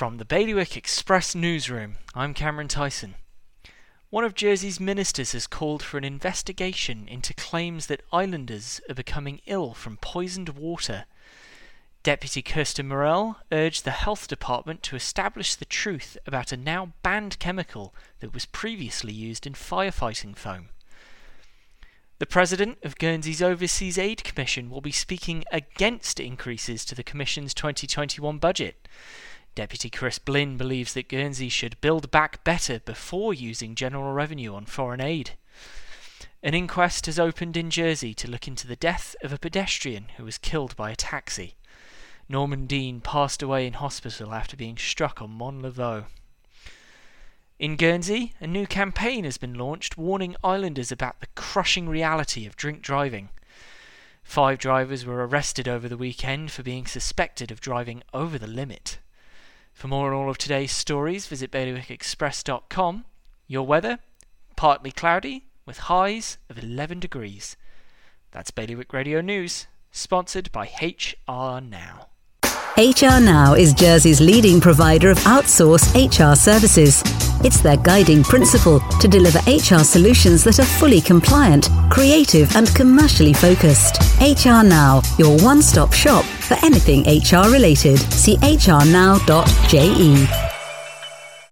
From the Bailiwick Express newsroom, I'm Cameron Tyson. One of Jersey's ministers has called for an investigation into claims that islanders are becoming ill from poisoned water. Deputy Kirsten Morel urged the health department to establish the truth about a now banned chemical that was previously used in firefighting foam. The president of Guernsey's Overseas Aid Commission will be speaking against increases to the commission's 2021 budget. Deputy Chris Blinn believes that Guernsey should build back better before using general revenue on foreign aid. An inquest has opened in Jersey to look into the death of a pedestrian who was killed by a taxi. Norman Dean passed away in hospital after being struck on Mont Laveau. In Guernsey, a new campaign has been launched warning islanders about the crushing reality of drink driving. 5 drivers were arrested over the weekend for being suspected of driving over the limit. For more on all of today's stories, visit bailiwickexpress.com. Your weather, partly cloudy, with highs of 11 degrees. That's Bailiwick Radio News, sponsored by HR Now. HR Now is Jersey's leading provider of outsourced HR services. It's their guiding principle to deliver HR solutions that are fully compliant, creative and commercially focused. HR Now, your one-stop shop for anything HR related. See hrnow.je.